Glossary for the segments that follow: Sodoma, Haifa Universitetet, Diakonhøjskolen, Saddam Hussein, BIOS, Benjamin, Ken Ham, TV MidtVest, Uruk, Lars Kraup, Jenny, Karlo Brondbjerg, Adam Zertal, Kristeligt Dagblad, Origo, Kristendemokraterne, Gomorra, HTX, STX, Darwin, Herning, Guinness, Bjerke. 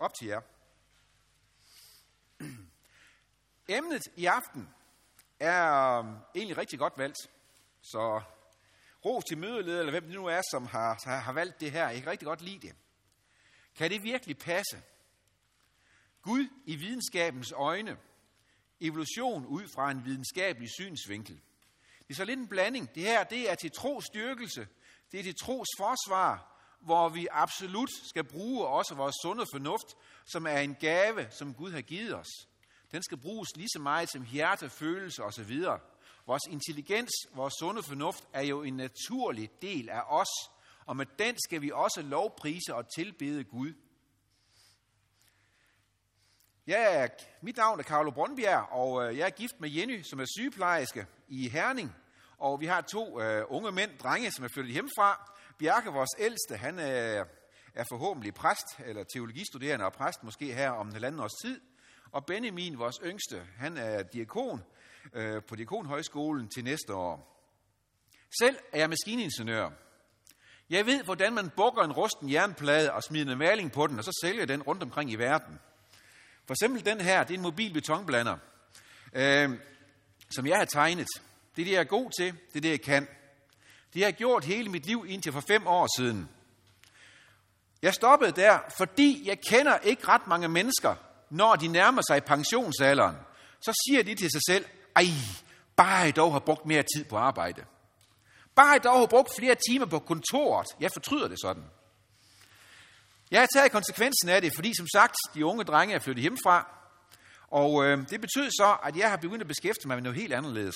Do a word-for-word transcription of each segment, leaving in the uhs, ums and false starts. Op til jer. Emnet i aften er egentlig rigtig godt valgt, så ros til mødeleder, eller hvem det nu er, som har, har valgt det her. Jeg kan rigtig godt lide det. Kan det virkelig passe? Gud i videnskabens øjne. Evolution ud fra en videnskabelig synsvinkel. Det er så lidt en blanding. Det her, det er til trosstyrkelse. Det er til trosforsvar, hvor vi absolut skal bruge også vores sunde fornuft, som er en gave, som Gud har givet os. Den skal bruges lige så meget som hjerte, følelse osv. Vores intelligens, vores sunde fornuft er jo en naturlig del af os, og med den skal vi også lovprise og tilbede Gud. Jeg er, mit navn er Karlo Brondbjerg, og jeg er gift med Jenny, som er sygeplejerske i Herning. Og vi har to øh, unge mænd, drenge, som er flyttet hjemmefra. Bjerke, vores ældste, han øh, er forhåbentlig præst, eller teologistuderende og præst, måske her om halvanden års tid. Og Benjamin, vores yngste, han er diakon øh, på Diakonhøjskolen til næste år. Selv er jeg maskiningeniør. Jeg ved, hvordan man bukker en rusten jernplade og smider en maling på den, og så sælger den rundt omkring i verden. For eksempel den her, det er en mobil betonblander, øh, som jeg har tegnet. Det er det, jeg er god til, det er det, jeg kan. Det har jeg gjort hele mit liv indtil for fem år siden. Jeg stoppede der, fordi jeg kender ikke ret mange mennesker, når de nærmer sig pensionsalderen. Så siger de til sig selv, ej, bare I dog har brugt mere tid på arbejde. Bare I dog har brugt flere timer på kontoret. Jeg fortryder det sådan. Jeg har taget konsekvensen af det, fordi som sagt, de unge drenge er flyttet hjemmefra. Og øh, det betyder så, at jeg har begyndt at beskæftige mig med noget helt anderledes.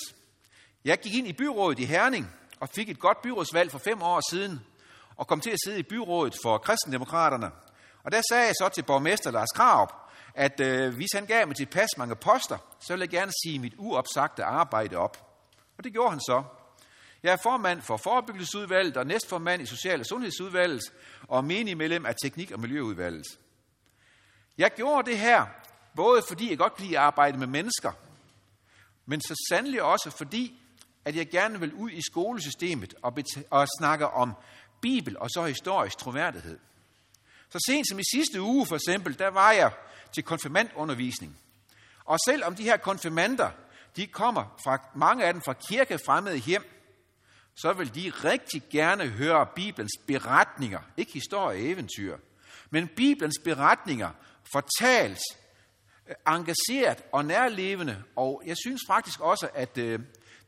Jeg gik ind i byrådet i Herning og fik et godt byrådsvalg for fem år siden og kom til at sidde i byrådet for kristendemokraterne. Og der sagde jeg så til borgmester Lars Kraup, at øh, hvis han gav mig tilpas mange poster, så ville jeg gerne sige mit uopsagte arbejde op. Og det gjorde han så. Jeg er formand for forebyggelsesudvalget og næstformand i social- og sundhedsudvalget og menig medlem af teknik- og miljøudvalget. Jeg gjorde det her, både fordi jeg godt kan lide at arbejde med mennesker, men så sandelig også fordi, at jeg gerne vil ud i skolesystemet og, bet- og snakke om Bibel og så historisk troværdighed. Så sent som i sidste uge for eksempel, der var jeg til konfirmandundervisning. Og selvom de her konfirmander, de kommer fra, mange af dem fra kirkefremmede hjem, så vil de rigtig gerne høre Bibelens beretninger, ikke historie og eventyr, men Bibelens beretninger fortalt, engageret og nærlevende, og jeg synes faktisk også, at øh,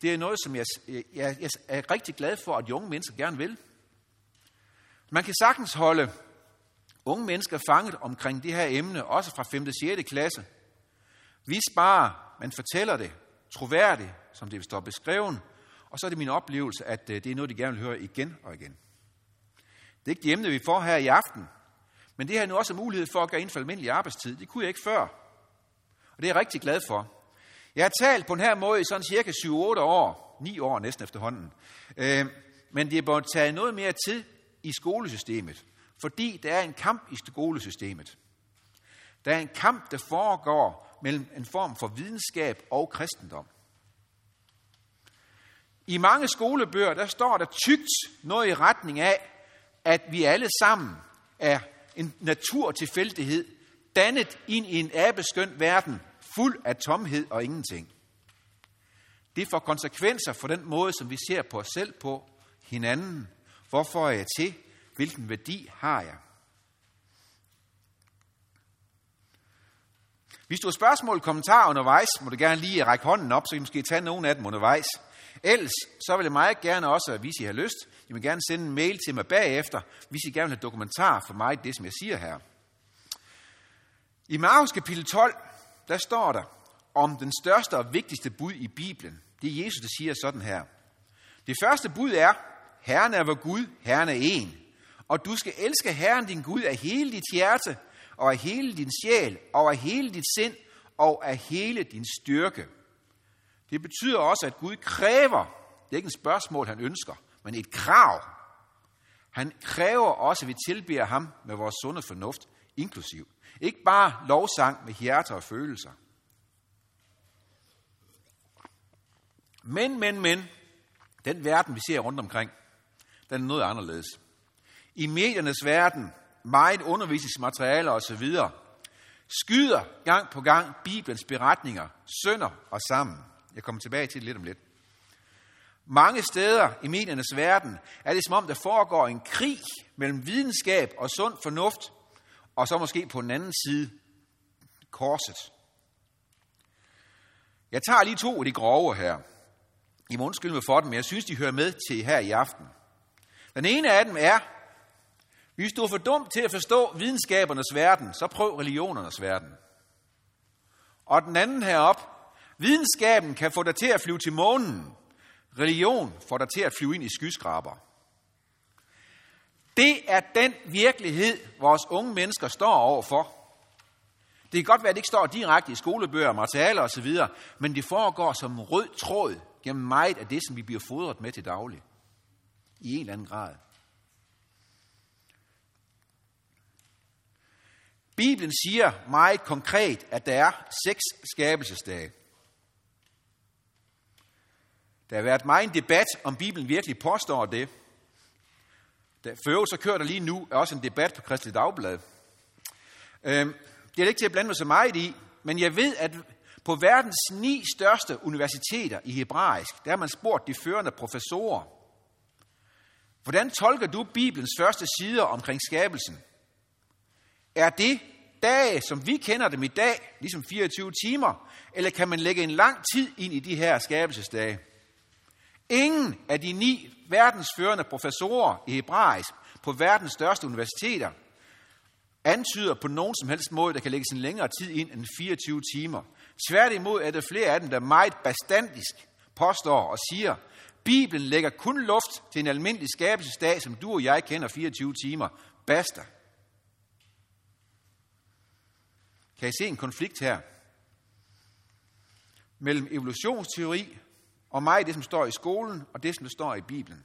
det er noget, som jeg, jeg, jeg er rigtig glad for, at unge mennesker gerne vil. Man kan sagtens holde unge mennesker fanget omkring det her emne, også fra femte og sjette klasse. Hvis bare man fortæller det troværdigt, som det står beskrevet, og så er det min oplevelse, at det er noget, de gerne vil høre igen og igen. Det er ikke de emne, vi får her i aften, men det her er nu også mulighed for at gøre inden for almindelig arbejdstid. Det kunne jeg ikke før, og det er jeg rigtig glad for. Jeg har talt på den her måde i sådan cirka syv otte år, ni år næsten efterhånden, øh, men det er bare taget noget mere tid i skolesystemet, fordi der er en kamp i skolesystemet. Der er en kamp, der foregår mellem en form for videnskab og kristendom. I mange skolebøger, der står der tykt noget i retning af, at vi alle sammen er en naturtilfældighed, dannet ind i en abeskøn verden, fuld af tomhed og ingenting. Det får konsekvenser for den måde, som vi ser på os selv på, hinanden. Hvorfor er jeg til? Hvilken værdi har jeg? Hvis du har spørgsmål og kommentarer undervejs, må du gerne lige række hånden op, så kan I måske tage nogle af dem undervejs. Ellers, så vil jeg meget gerne også, hvis I har lyst, I vil gerne sende en mail til mig bagefter, hvis I gerne vil have dokumentar for mig, det som jeg siger her. I Markus kapitel tolv, der står der om den største og vigtigste bud i Bibelen. Det er Jesus, der siger sådan her. Det første bud er, Herren er vor Gud, Herren er en. Og du skal elske Herren din Gud af hele dit hjerte, og af hele din sjæl, og af hele dit sind, og af hele din styrke. Det betyder også, at Gud kræver, det er ikke et spørgsmål, han ønsker, men et krav. Han kræver også, at vi tilbeder ham med vores sunde fornuft, inklusiv. Ikke bare lovsang med hjerter og følelser. Men, men, men, den verden, vi ser rundt omkring, den er noget anderledes. I mediernes verden, meget undervisningsmaterialer osv., skyder gang på gang Bibelens beretninger sønder og sammen. Jeg kommer tilbage til det lidt om lidt. Mange steder i mediernes verden er det som om, der foregår en krig mellem videnskab og sund fornuft, og så måske på den anden side korset. Jeg tager lige to af de grove her. I må undskylde mig for dem, men jeg synes, de hører med til her i aften. Den ene af dem er, hvis du er for dum til at forstå videnskabernes verden, så prøv religionernes verden. Og den anden herop, videnskaben kan få dig til at flyve til månen. Religion får dig til at flyve ind i skyskraber. Det er den virkelighed, vores unge mennesker står overfor. Det kan godt være, at det ikke står direkte i skolebøger, materialer osv., men det foregår som rød tråd gennem meget af det, som vi bliver fodret med til daglig. I en eller anden grad. Bibelen siger meget konkret, at der er seks skabelsesdage. Der har været meget en debat, om Bibelen virkelig påstår det. For øvrigt så kører der lige nu også en debat på Kristeligt Dagblad. Det er ikke til at blande mig så meget i, men jeg ved, at på verdens ni største universiteter i hebraisk, der har man spurgt de førende professorer, hvordan tolker du Bibelens første sider omkring skabelsen? Er det dage, som vi kender dem i dag, ligesom fireogtyve timer, eller kan man lægge en lang tid ind i de her skabelsesdage? Ingen af de ni verdensførende professorer i hebraisk på verdens største universiteter antyder på nogen som helst måde, der kan lægges en længere tid ind end fireogtyve timer. Tværtimod er der flere af dem, der meget bastantisk påstår og siger, Bibelen lægger kun luft til en almindelig skabelsesdag, som du og jeg kender fireogtyve timer. Basta. Kan I se en konflikt her? Mellem evolutionsteori og mig, det som står i skolen, og det som står i Bibelen.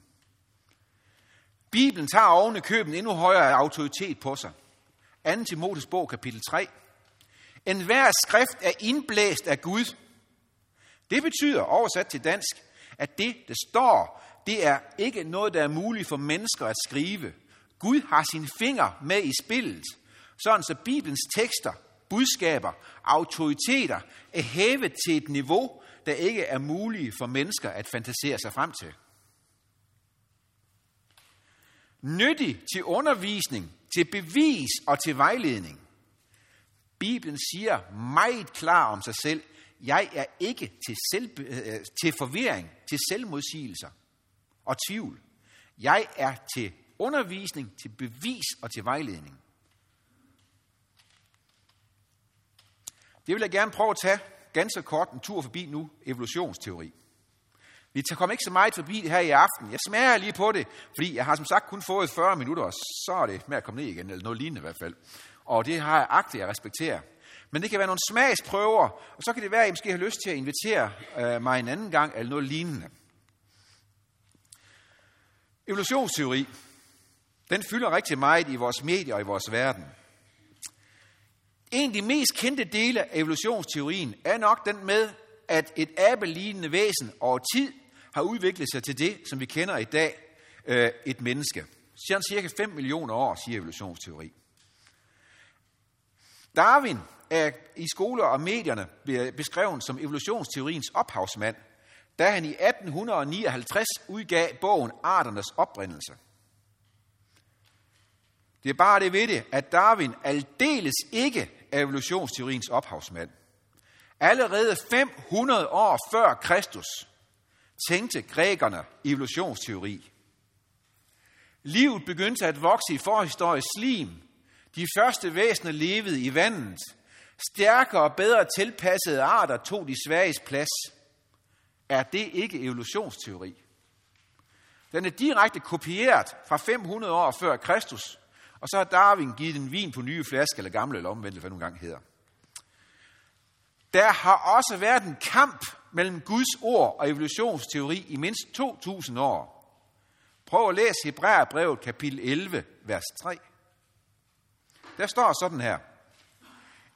Bibelen tager oven i køben endnu højere autoritet på sig. anden Timotheus bog, kapitel tre. En hver skrift er indblæst af Gud. Det betyder, oversat til dansk, at det, der står, det er ikke noget, der er muligt for mennesker at skrive. Gud har sine fingre med i spillet, sådan så Bibelens tekster, budskaber, autoriteter er hævet til et niveau, der ikke er muligt for mennesker at fantasere sig frem til. Nyttig til undervisning, til bevis og til vejledning. Bibelen siger meget klar om sig selv, jeg er ikke til, selv, til forvirring, til selvmodsigelser og tvivl. Jeg er til undervisning, til bevis og til vejledning. Det vil jeg gerne prøve at tage ganske kort en tur forbi nu, evolutionsteori. Vi kommer ikke så meget forbi det her i aften. Jeg smager lige på det, fordi jeg har som sagt kun fået fyrre minutter, og så er det med at komme ned igen, eller noget lignende i hvert fald. Og det har jeg agtet at respektere. Men det kan være nogle smagsprøver, og så kan det være, at I måske har lyst til at invitere øh, mig en anden gang, eller noget lignende. Evolutionsteori, den fylder rigtig meget i vores medier og i vores verden. En af de mest kendte dele af evolutionsteorien er nok den med, at et abelignende væsen over tid har udviklet sig til det, som vi kender i dag, øh, et menneske. Sådan cirka fem millioner år, siger evolutionsteori. Darwin er i skoler og medierne beskrevet som evolutionsteoriens ophavsmand, da han i atten nioghalvtreds udgav bogen Arternes oprindelse. Det er bare det ved det, at Darwin aldeles ikke er evolutionsteoriens ophavsmand. Allerede fem hundrede år før Kristus tænkte grækerne evolutionsteori. Livet begyndte at vokse i forhistorisk slim. De første væsener levede i vandet. Stærkere og bedre tilpassede arter tog de svages plads. Er det ikke evolutionsteori? Den er direkte kopieret fra fem hundrede år før Kristus, og så har Darwin givet en vin på nye flasker, eller gamle, eller omvendt, hvad det nu engang hedder. Der har også været en kamp mellem Guds ord og evolutionsteori i mindst to tusind år. Prøv at læse Hebræerbrevet kapitel elleve, vers tre. Der står sådan her.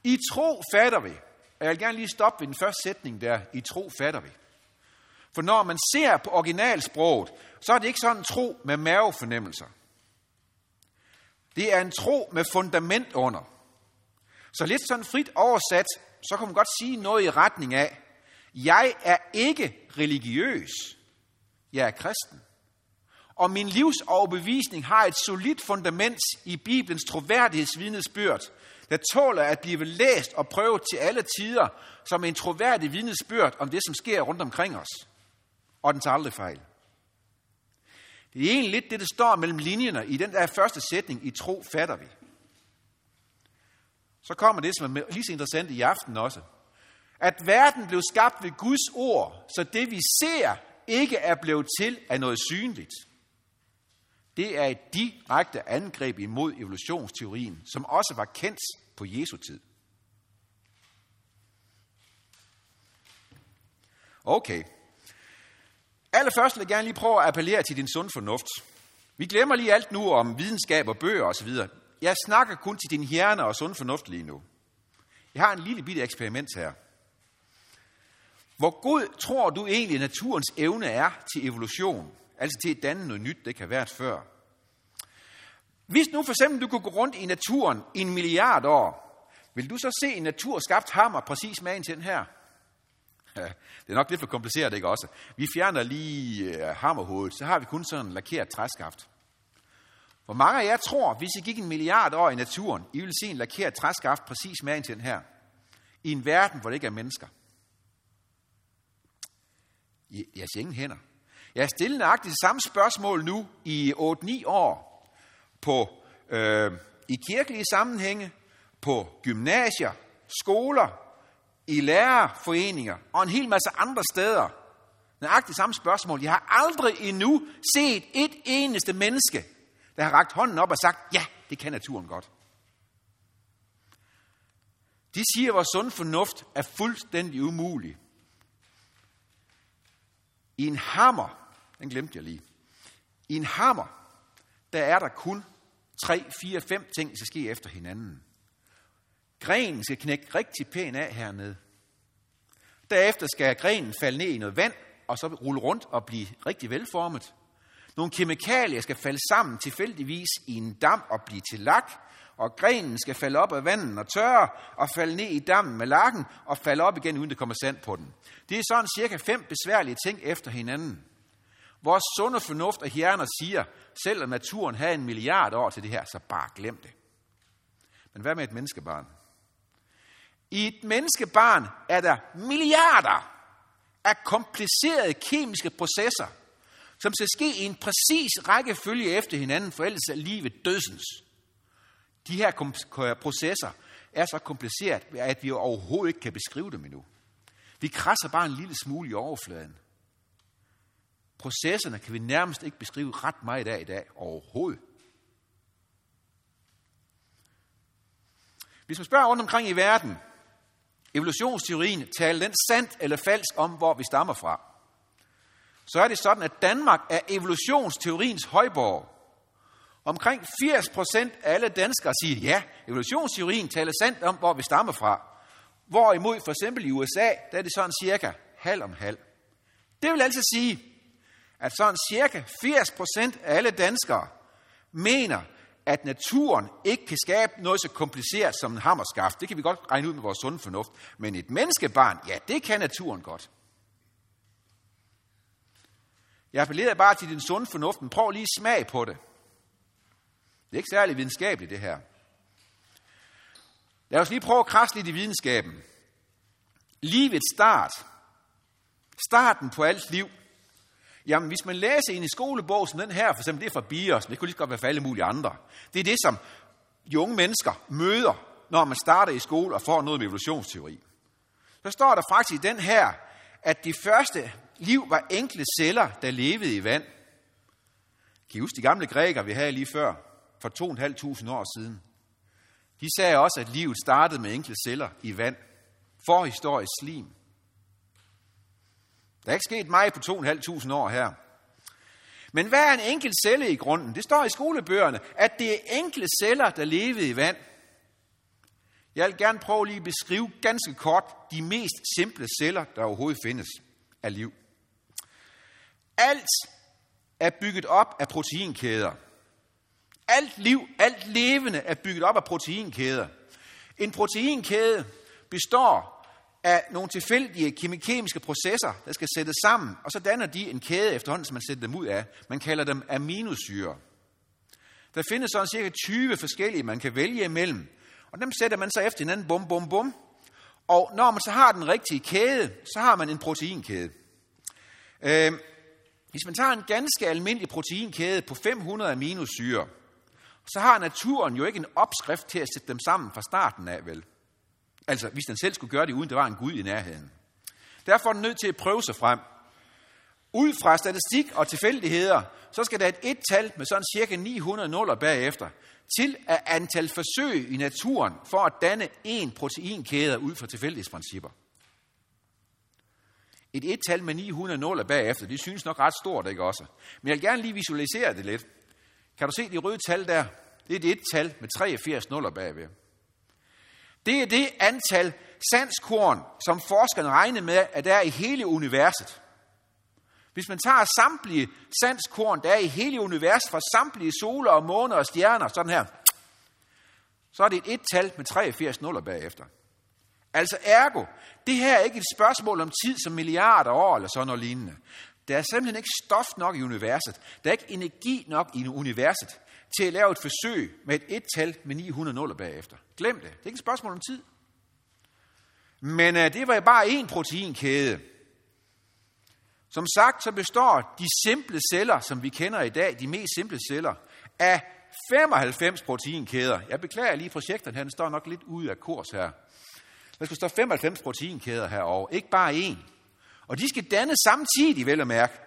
I tro fatter vi. Og jeg vil gerne lige stoppe ved den første sætning der. I tro fatter vi. For når man ser på originalsproget, så er det ikke sådan en tro med mavefornemmelser. Det er en tro med fundament under. Så lidt sådan frit oversat, så kan man godt sige noget i retning af, jeg er ikke religiøs, jeg er kristen. Og min livsoverbevisning har et solidt fundament i Bibelens troværdighedsvidnesbyrd, der tåler at blive læst og prøvet til alle tider som en troværdig vidnesbyrd om det, som sker rundt omkring os. Og den tager aldrig fejl. Det er egentlig lidt det, der står mellem linjerne i den der første sætning, i tro fatter vi. Så kommer det, som er lige så interessant i aften også. At verden blev skabt ved Guds ord, så det vi ser ikke er blevet til af noget synligt. Det er et direkte angreb imod evolutionsteorien, som også var kendt på Jesu tid. Okay. Allerførst vil jeg gerne lige prøve at appellere til din sund fornuft. Vi glemmer lige alt nu om videnskab og bøger osv. Jeg snakker kun til din hjerne og sund fornuft lige nu. Jeg har en lille bitte eksperiment her. Hvor god tror du egentlig naturens evne er til evolution? Altså til at danne noget nyt, det kan være før. Hvis nu for eksempel du kunne gå rundt i naturen i en milliard år, vil du så se en natur skabt hammer præcis magen til den her? Ja, det er nok lidt for kompliceret, ikke også? Vi fjerner lige hammerhovedet, så har vi kun sådan en lakeret træskaft. Hvor mange af jer tror, hvis I gik en milliard år i naturen, I ville se en lakeret træskaft præcis magen til den her? I en verden, hvor det ikke er mennesker. Jeg ser ingen hænder. Jeg stiller nøjagtigt samme spørgsmål nu i otte ni år på, øh, i kirkelige sammenhænge, på gymnasier, skoler, i lærerforeninger og en hel masse andre steder. Nøjagtigt samme spørgsmål. Jeg har aldrig endnu set et eneste menneske, der har rakt hånden op og sagt, ja, det kan naturen godt. De siger, at vores sund fornuft er fuldstændig umulig. I en hammer, den glemte jeg lige, i en hammer, der er der kun tre, fire, fem ting, der skal ske efter hinanden. Grenen skal knække rigtig pæn af hernede. Derefter skal grenen falde ned i noget vand, og så rulle rundt og blive rigtig velformet. Nogle kemikalier skal falde sammen tilfældigvis i en dam og blive til lak, og grenen skal falde op af vandet og tørre, og falde ned i dammen med lakken, og falde op igen, uden der kommer sand på den. Det er sådan cirka fem besværlige ting efter hinanden. Vores sunde fornuft og hjerner siger, selvom naturen havde en milliard år til det her, så bare glem det. Men hvad med et menneskebarn? I et menneskebarn er der milliarder af komplicerede kemiske processer, som skal ske i en præcis rækkefølge efter hinanden, for ellers er livet dødsens. De her processer er så kompliceret, at vi overhovedet ikke kan beskrive dem endnu. Vi krasser bare en lille smule i overfladen. Processerne kan vi nærmest ikke beskrive ret meget af i dag overhovedet. Hvis man spørger rundt omkring i verden, evolutionsteorien, taler den sandt eller falsk om, hvor vi stammer fra? Så er det sådan, at Danmark er evolutionsteoriens højborg. Omkring firs procent af alle danskere siger, ja, evolutionsteorien taler sandt om, hvor vi stammer fra. Hvorimod for eksempel i U S A, der er det sådan cirka halv om halv. Det vil altså sige, at sådan cirka firs procent af alle danskere mener, at naturen ikke kan skabe noget så kompliceret som en hammerskaft. Det kan vi godt regne ud med vores sunde fornuft. Men et menneskebarn, ja, det kan naturen godt. Jeg appellerer bare til din sunde fornuft, men prøv lige smag på det. Det er ikke særlig videnskabeligt, det her. Lad os lige prøve at krasse lidt i videnskaben. Livets start. Starten på alt liv. Jamen, hvis man læser en i skolebog som den her, for eksempel det er fra BIOS, men det kunne lige godt være for alle mulige andre. Det er det, som de unge mennesker møder, når man starter i skole og får noget med evolutionsteori. Så står der faktisk i den her, at det første liv var enkle celler, der levede i vand. Kan I huske de gamle grækere, vi havde lige før, for to tusind fem hundrede år siden? De sagde også, at livet startede med enkle celler i vand. Forhistorisk slim. Der er ikke sket meget på to tusind fem hundrede år her. Men hvad er en enkelt celle i grunden? Det står i skolebøgerne, at det er enkle celler, der levede i vand. Jeg vil gerne prøve lige at beskrive ganske kort de mest simple celler, der overhovedet findes af liv. Alt er bygget op af proteinkæder. Alt liv, alt levende er bygget op af proteinkæder. En proteinkæde består af nogle tilfældige kemiske processer, der skal sættes sammen, og så danner de en kæde efterhånden, som man sætter dem ud af. Man kalder dem aminosyrer. Der findes sådan cirka tyve forskellige, man kan vælge imellem, og dem sætter man så efter hinanden, bum, bum, bum. Og når man så har den rigtige kæde, så har man en proteinkæde. Øh, hvis man tager en ganske almindelig proteinkæde på fem hundrede aminosyrer, så har naturen jo ikke en opskrift til at sætte dem sammen fra starten af, vel? Altså, hvis den selv skulle gøre det, uden der var en gud i nærheden. Derfor er den nødt til at prøve sig frem. Ud fra statistik og tilfældigheder, så skal der et et-tal med sådan cirka ni hundrede nuller bagefter, til at antal forsøg i naturen for at danne én proteinkæde ud fra tilfældighedsprincipper. Et et-tal med ni hundrede nuller bagefter, det synes nok ret stort, ikke også? Men jeg vil gerne lige visualisere det lidt. Kan du se de røde tal der? Det er det et tal med treogfirs nuller bagved. Det er det antal sandskorn, som forskerne regner med, at der er i hele universet. Hvis man tager samtlige sandskorn, der er i hele universet, fra samtlige soler og måner og stjerner, sådan her, så er det et et-tal med treogfirs nuller bagefter. Altså ergo, det her er ikke et spørgsmål om tid som milliarder år eller sådan noget lignende. Der er simpelthen ikke stof nok i universet. Der er ikke energi nok i universet til at lave et forsøg med et et-tal med ni hundrede nuller bagefter. Glem det. Det er ikke et spørgsmål om tid. Men øh, det var bare én proteinkæde. Som sagt, så består de simple celler, som vi kender i dag, de mest simple celler, af femoghalvfems proteinkæder. Jeg beklager lige projekteren her, den står nok lidt ude af kurs her. Der skal stå femoghalvfems proteinkæder herovre, ikke bare én. Og de skal danne samtidig, vel at mærke.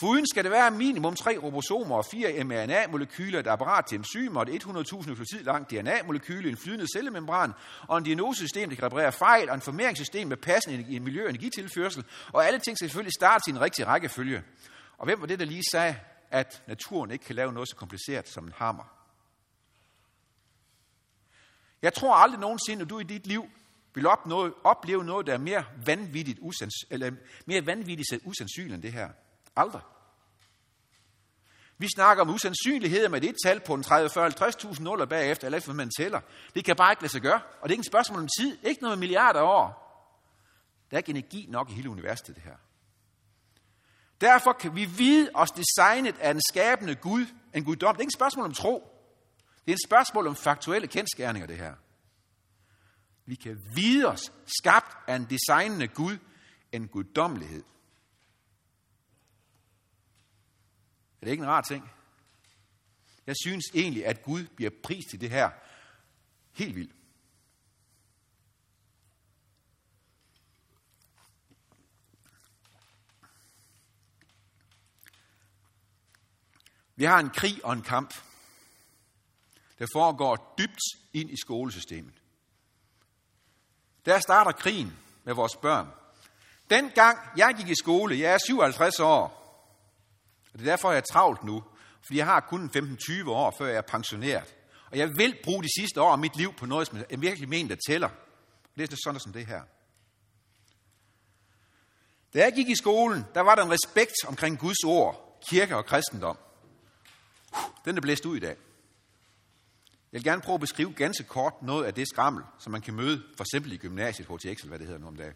Foruden skal det være minimum tre ribosomer og fire mRNA-molekyler, et apparat til enzymer, et hundrede tusind nukleotid langt D N A-molekyle, en flydende cellemembran, og en diagnosesystem, der kan reparere fejl, og en formeringssystem med passende miljø- og energitilførsel, og alle ting skal selvfølgelig starte i en rigtig rækkefølge. Og hvem var det, der lige sagde, at naturen ikke kan lave noget så kompliceret som en hammer? Jeg tror aldrig nogensinde, at du i dit liv vil noget, opleve noget, der er mere vanvittigt, usans, eller mere vanvittigt usandsynligt end det her. Aldrig. Vi snakker om usandsynligheder med et tal på en tredive, fyrre, halvtreds tusind nuller bagefter, eller efter, hvad man tæller. Det kan bare ikke lade sig gøre, og det er ikke et spørgsmål om tid. Ikke noget med milliarder år. Der er ikke energi nok i hele universet, det her. Derfor kan vi vide os designet af en skabende Gud, en guddom. Det er ikke et spørgsmål om tro. Det er et spørgsmål om faktuelle kendsgerninger, det her. Vi kan vide os skabt af en designende Gud, en guddommelighed. Er det ikke en rar ting? Jeg synes egentlig, at Gud bliver prist i det her helt vildt. Vi har en krig og en kamp, der foregår dybt ind i skolesystemet. Der starter krigen med vores børn. Dengang jeg gik i skole, jeg er syvoghalvtreds år. Og det er derfor, jeg er travlt nu. Fordi jeg har kun femten til tyve år, før jeg er pensioneret. Og jeg vil bruge de sidste år af mit liv på noget, som jeg virkelig mener, der tæller. Og det er sådan som det her. Da jeg gik i skolen, der var der en respekt omkring Guds ord, kirke og kristendom. Den er blæst ud i dag. Jeg vil gerne prøve at beskrive ganske kort noget af det skrammel, som man kan møde for eksempel i gymnasiet, H T X eller hvad det hedder nu om dagen.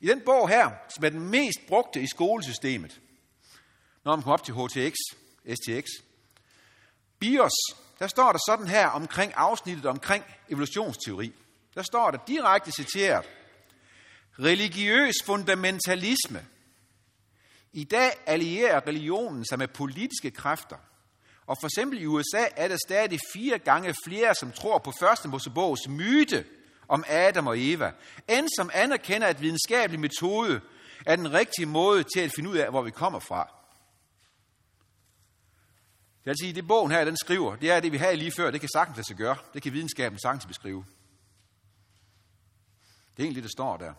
I den bog her, som er den mest brugte i skolesystemet, når man kommer op til H T X, S T X, BIOS, der står der sådan her omkring afsnittet omkring evolutionsteori. Der står der direkte citeret, religiøs fundamentalisme. I dag allierer religionen sig med politiske kræfter. Og for eksempel i U S A er der stadig fire gange flere, som tror på første Mosebogs myte om Adam og Eva, end som anerkender, at videnskabelig metode er den rigtige måde til at finde ud af, hvor vi kommer fra. Jeg vil sige, at det bogen her, den skriver, det er det, vi havde lige før, det kan sagtens lade sig gøre. Det kan videnskaben sagtens beskrive. Det er egentlig, der står der. Jeg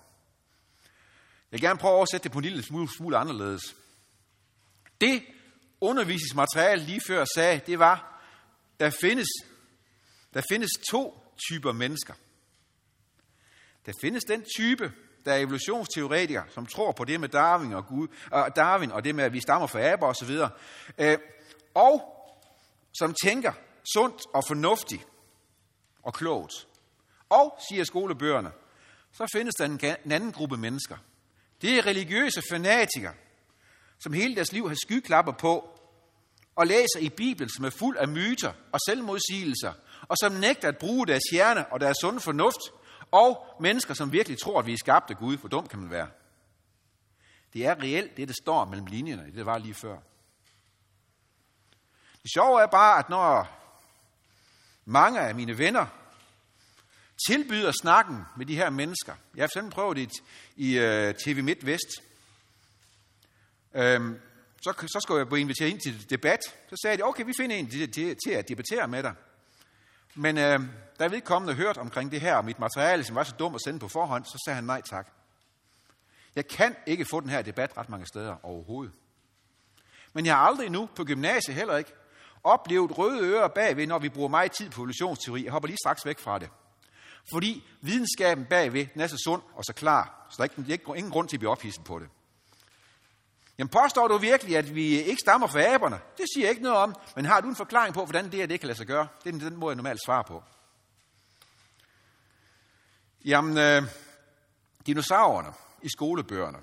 vil gerne prøve at oversætte det på en lille smule, smule anderledes. Det undervisningsmateriale lige før sagde, det var, der findes, der findes to typer mennesker. Der findes den type, der er evolutionsteoretikere, som tror på det med Darwin og, Gud, og, Darwin, og det med, at vi stammer fra aber og så videre, og som tænker sundt og fornuftigt. og klogt. Og, siger skolebøgerne, så findes der en anden gruppe mennesker. Det er religiøse fanatikere, som hele deres liv har skyklapper på, og læser i Bibelen, som er fuld af myter og selvmodsigelser, og som nægter at bruge deres hjerne og deres sunde fornuft, og mennesker, som virkelig tror, at vi er skabt af Gud, for dum kan man være. Det er reelt det, der står mellem linjerne, det var lige før. Det sjove er bare, at når mange af mine venner tilbyder snakken med de her mennesker, jeg har for eksempel prøvet det i uh, T V MidtVest, øhm, så, så skulle jeg blive inviteret ind til debat, så sagde de, okay, vi finder en til, til, til at debattere med dig. Men øh, da jeg vedkommende hørte omkring det her, og mit materiale, som var så dumt at sende på forhånd, så sagde han nej tak. Jeg kan ikke få den her debat ret mange steder overhovedet. Men jeg har aldrig endnu, på gymnasiet heller ikke, oplevet røde ører bagved, når vi bruger meget tid på evolutionsteori. Jeg hopper lige straks væk fra det. Fordi videnskaben bagved, den er så sund og så klar, så der er ikke, ingen grund til at blive ophidset på det. Jamen påstår du virkelig, at vi ikke stammer fra aberne? Det siger jeg ikke noget om, men har du en forklaring på, hvordan det her det kan lade sig gøre? Det er den måde, jeg normalt svarer på. Jamen, øh, dinosaurerne i skolebøgerne.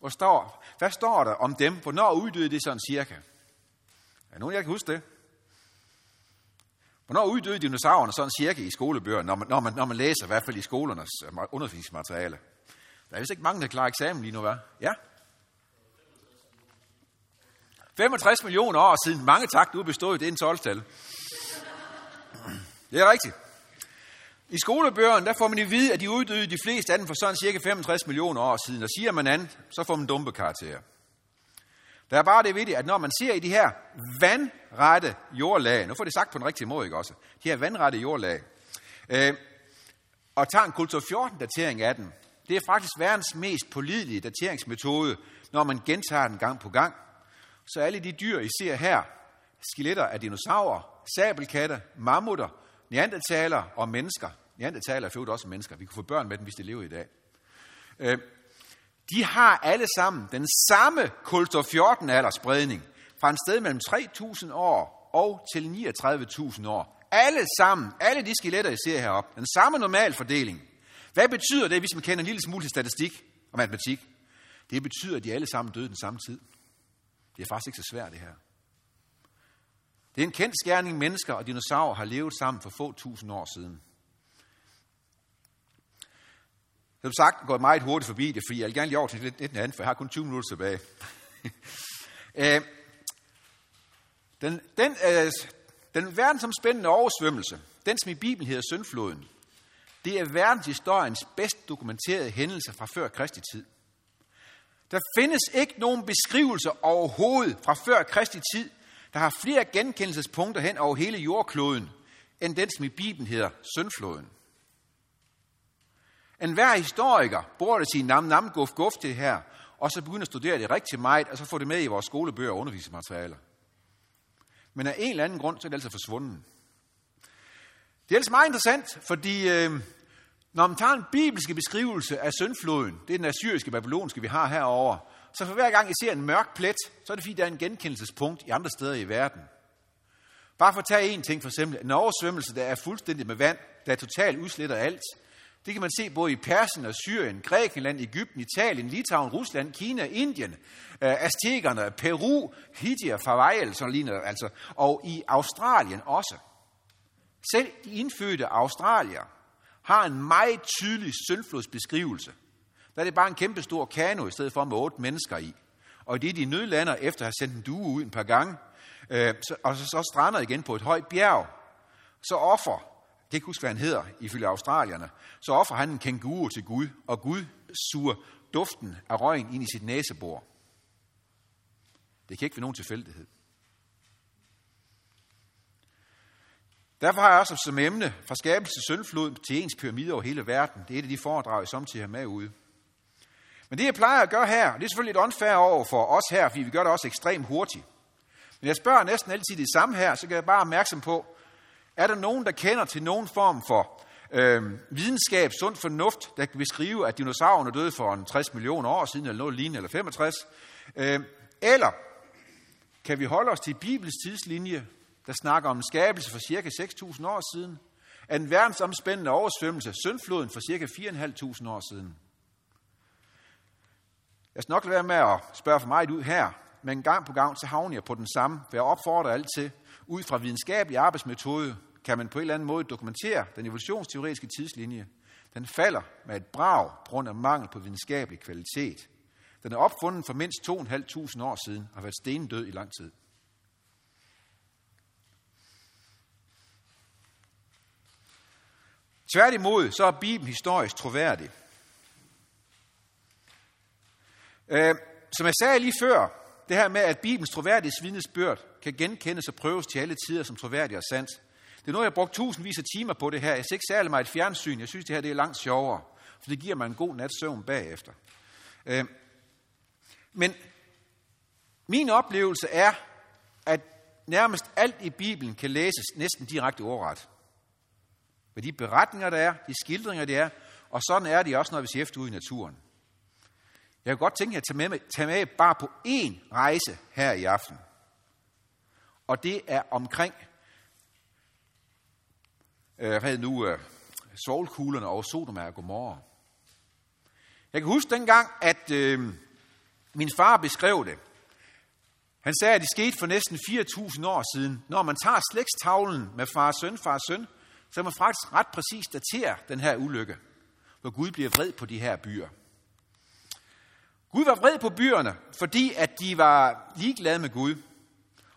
Hvor står, hvad står der om dem? Hvornår uddøde det sådan cirka? Er nogen, jeg kan huske det? Hvornår uddøde dinosaurerne sådan cirka i skolebøgerne, når man, når, man, når man læser, i hvert fald i skolernes undervisningsmateriale? Der er vist ikke mange, der klarer eksamen lige nu, hvad? Ja? femogtres millioner år siden. Mange tak, du bestod. Det er en tolv-tal. Det er rigtigt. I skolebøgerne, der får man i vide, at de uddøde de fleste af dem for sådan cirka femogtres millioner år siden. Og siger man andet, så får man dumpe karakterer. Der er bare det ved det, at når man ser i de her vandrette jordlag, nu får det sagt på den rigtige måde, ikke også? De her vandrette jordlag. Øh, og tager en kultur fjorten datering af den. Det er faktisk verdens mest pålidelige dateringsmetode, når man gentager den gang på gang. Så alle de dyr, I ser her, skeletter af dinosaurer, sabelkatte, mammutter, neandertalere og mennesker. Neandertalere er født også mennesker. Vi kunne få børn med dem, hvis de lever i dag. Øh, de har alle sammen den samme kultur fjorten aldersspredning fra et sted mellem tre tusind år og til niogtredive tusind år. Alle sammen, alle de skeletter, I ser heroppe, den samme normalfordeling. Hvad betyder det, hvis man kender en lille smule til statistik og matematik? Det betyder, at de alle sammen døde den samme tid. Det er faktisk ikke så svært, det her. Det er en kendt skærning, mennesker og dinosaurer har levet sammen for få tusind år siden. Som sagt går jeg meget hurtigt forbi det, fordi jeg vil gerne lige over til lidt andet, for jeg har kun tyve minutter tilbage. den, den, den verdensomspændende oversvømmelse, den som i Bibelen hedder syndfloden, det er verdenshistoriens bedst dokumenterede hændelse fra før Kristi tid. Der findes ikke nogen beskrivelser overhovedet fra før Kristi tid, der har flere genkendelsespunkter hen over hele jordkloden, end den, som i Bibelen hedder syndfloden. En hver historiker bruger det sin nam nam guf guf til det her, og så begynder at studere det rigtig meget, og så får det med i vores skolebøger og undervisningsmaterialer. Men af en eller anden grund, så er det altså forsvundet. Det er altså meget interessant, fordi Øh, Når man tager en bibelske beskrivelse af syndfloden, det er den assyriske, babylonske, vi har herover, så for hver gang I ser en mørk plet, så er det fordi, der er en genkendelsespunkt i andre steder i verden. Bare for at tage en ting, for eksempel en oversvømmelse, der er fuldstændig med vand, der er totalt udsletter alt. Det kan man se både i Persien og Syrien, Grækenland, Egypten, Italien, Litauen, Rusland, Kina, Indien, aztekerne, Peru, Haiti og Hawaii, sådan lignende, altså, og i Australien også. Selv de indfødte australier har en meget tydelig syndflodsbeskrivelse. Der er det bare en kæmpe stor kano, i stedet for med otte mennesker i. Og det er de nødlander, efter at have sendt en due ud en par gange, øh, så, og så, så strander igen på et højt bjerg. Så offer, jeg kan ikke huske, hvad han hedder, ifølge australierne, så offer han en kænguru til Gud, og Gud suger duften af røgen ind i sit næsebor. Det kan ikke være nogen tilfældighed. Derfor har jeg også som emne fra skabelse til syndfloden til ens pyramide over hele verden. Det er et af de foredrag, jeg samtidig har med ude. Men det, jeg plejer at gøre her, det er selvfølgelig et unfair over for os her, fordi vi gør det også ekstremt hurtigt. Men jeg spørger næsten altid det samme her, så kan jeg bare opmærksom på, er der nogen, der kender til nogen form for øh, videnskab, sund fornuft, der kan beskrive, at dinosaurerne døde for en tres millioner år siden, eller noget lignende, eller femogtres. Øh, eller kan vi holde os til Bibelens tidslinje, der snakker om en skabelse for cirka seks tusind år siden, af en verdensomspændende oversvømmelse, syndfloden, for cirka fire tusind fem hundrede år siden. Jeg skal nok lade være med at spørge for meget ud her, men gang på gang så havner jeg på den samme, for jeg opfordrer altid. Ud fra videnskabelig arbejdsmetode kan man på en eller anden måde dokumentere den evolutionsteoretiske tidslinje. Den falder med et brag på grund af mangel på videnskabelig kvalitet. Den er opfundet for mindst to tusind fem hundrede år siden og har været stendød i lang tid. Tværtimod, så er Bibelen historisk troværdig. Øh, som jeg sagde lige før, det her med, at Bibelens troværdige vidnesbyrd kan genkendes og prøves til alle tider som troværdig og sandt. Det er noget, jeg har brugt tusindvis af timer på det her. Jeg ser ikke særlig meget fjernsyn. Jeg synes, det her det er langt sjovere, for det giver mig en god nats søvn bagefter. Øh, men min oplevelse er, at nærmest alt i Bibelen kan læses næsten direkte ordret. Med de beretninger, der er, de skildringer, der er, og sådan er det også, når vi ser efter ud i naturen. Jeg kunne godt tænke, at jeg tager med, tager med bare på én rejse her i aften. Og det er omkring øh, hvad nu, øh, svovlkuglerne over Sodoma og Gomorra. Jeg kan huske dengang, at øh, min far beskrev det. Han sagde, at det skete for næsten fire tusind år siden. Når man tager slægtstavlen med far søn, far søn, så man faktisk ret præcist daterer den her ulykke, hvor Gud bliver vred på de her byer. Gud var vred på byerne, fordi at de var ligeglade med Gud.